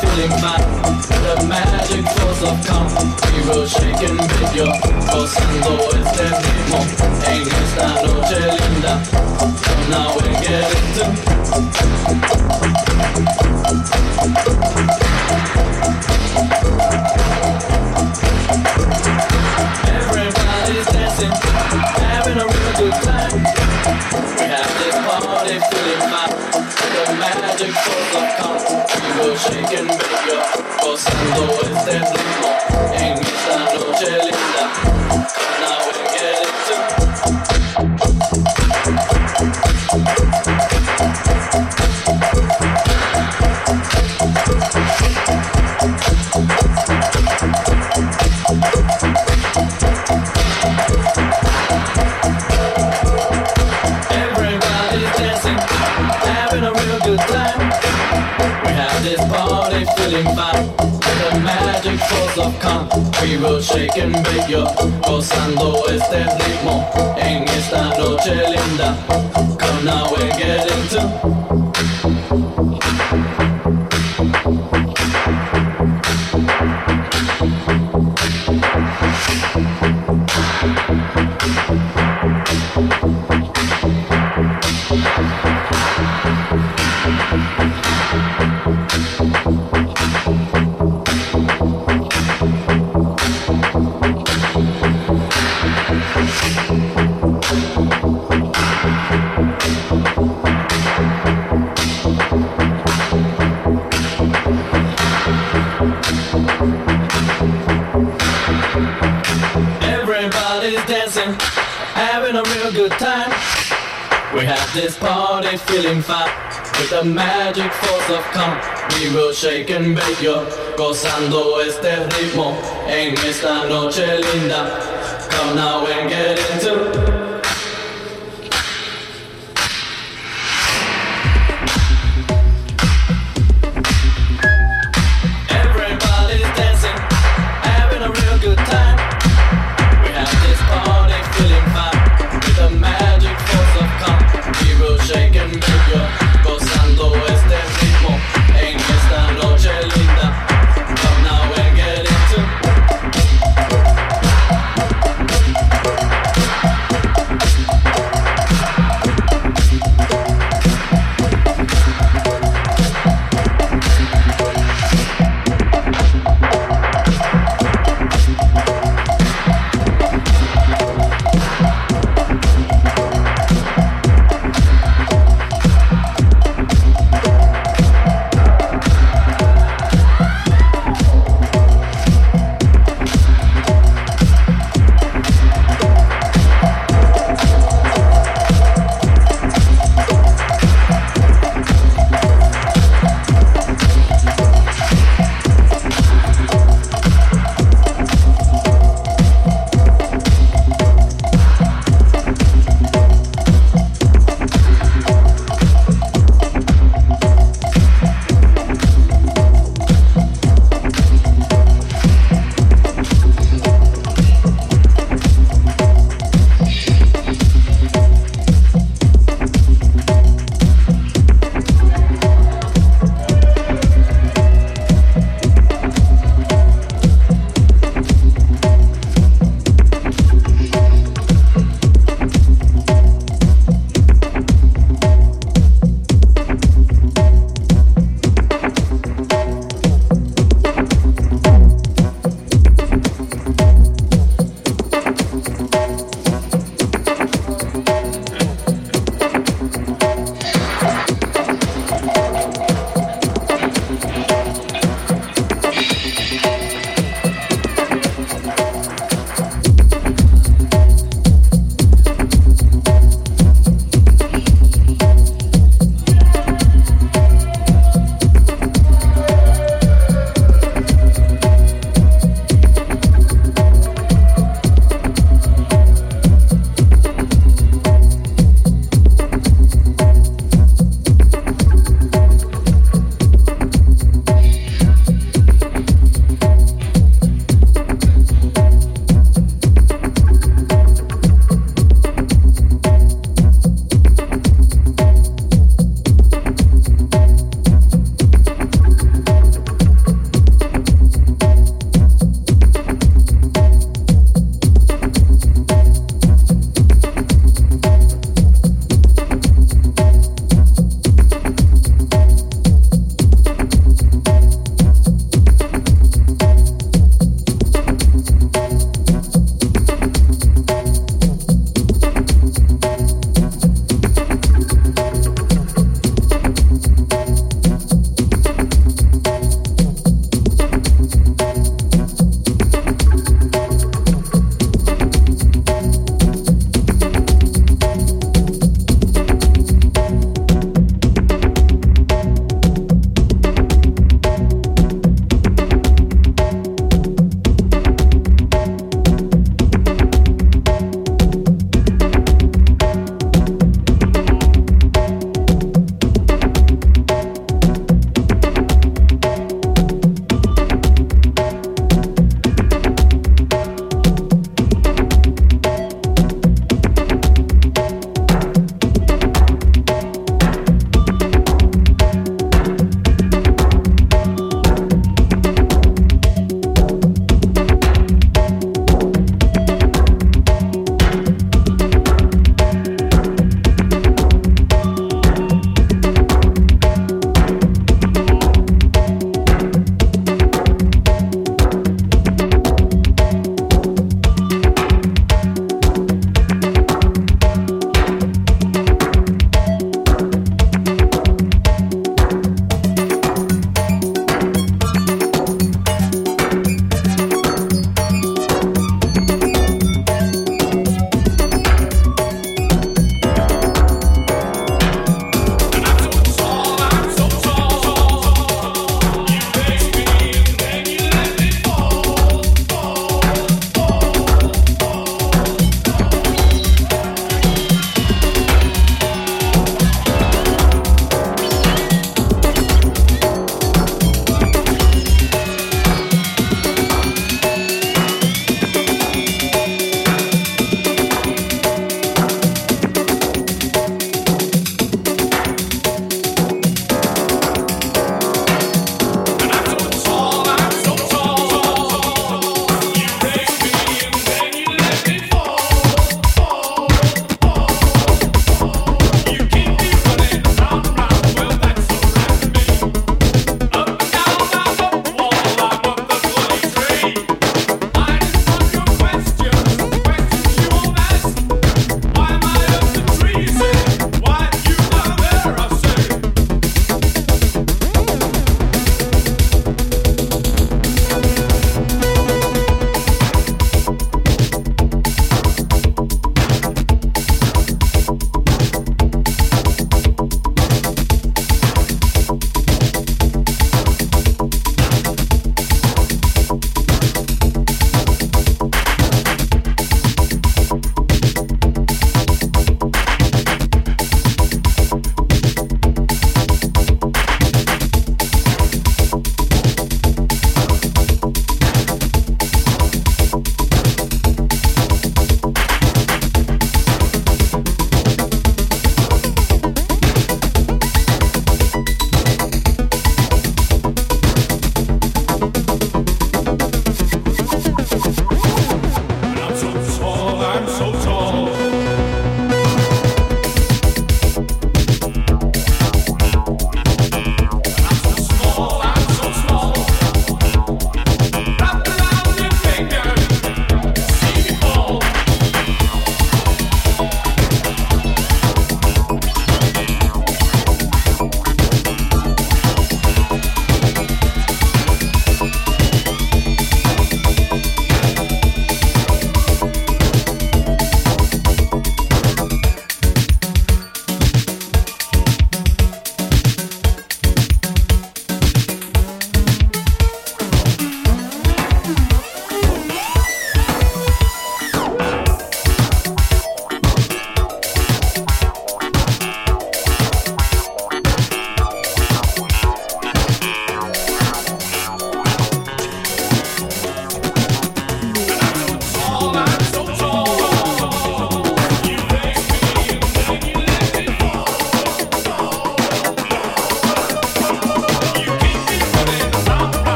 feeling mad. The magic force of calm, we will shake and bid your gozando este ritmo en esta noche linda. Now we get into. Everybody's dancing, having a real good time. We have this party feeling mad. The magic force of calm, we will shake and bid your gozando este ritmo en esta noche linda. Now we get into. This party feeling fine, the magic force of calm. We will shake and bake your gozando este ritmo en esta noche linda. Come now and get into this party feeling fat with the magic force of calm. We will shake and bake your gozando este ritmo en esta noche linda. Come now and get into.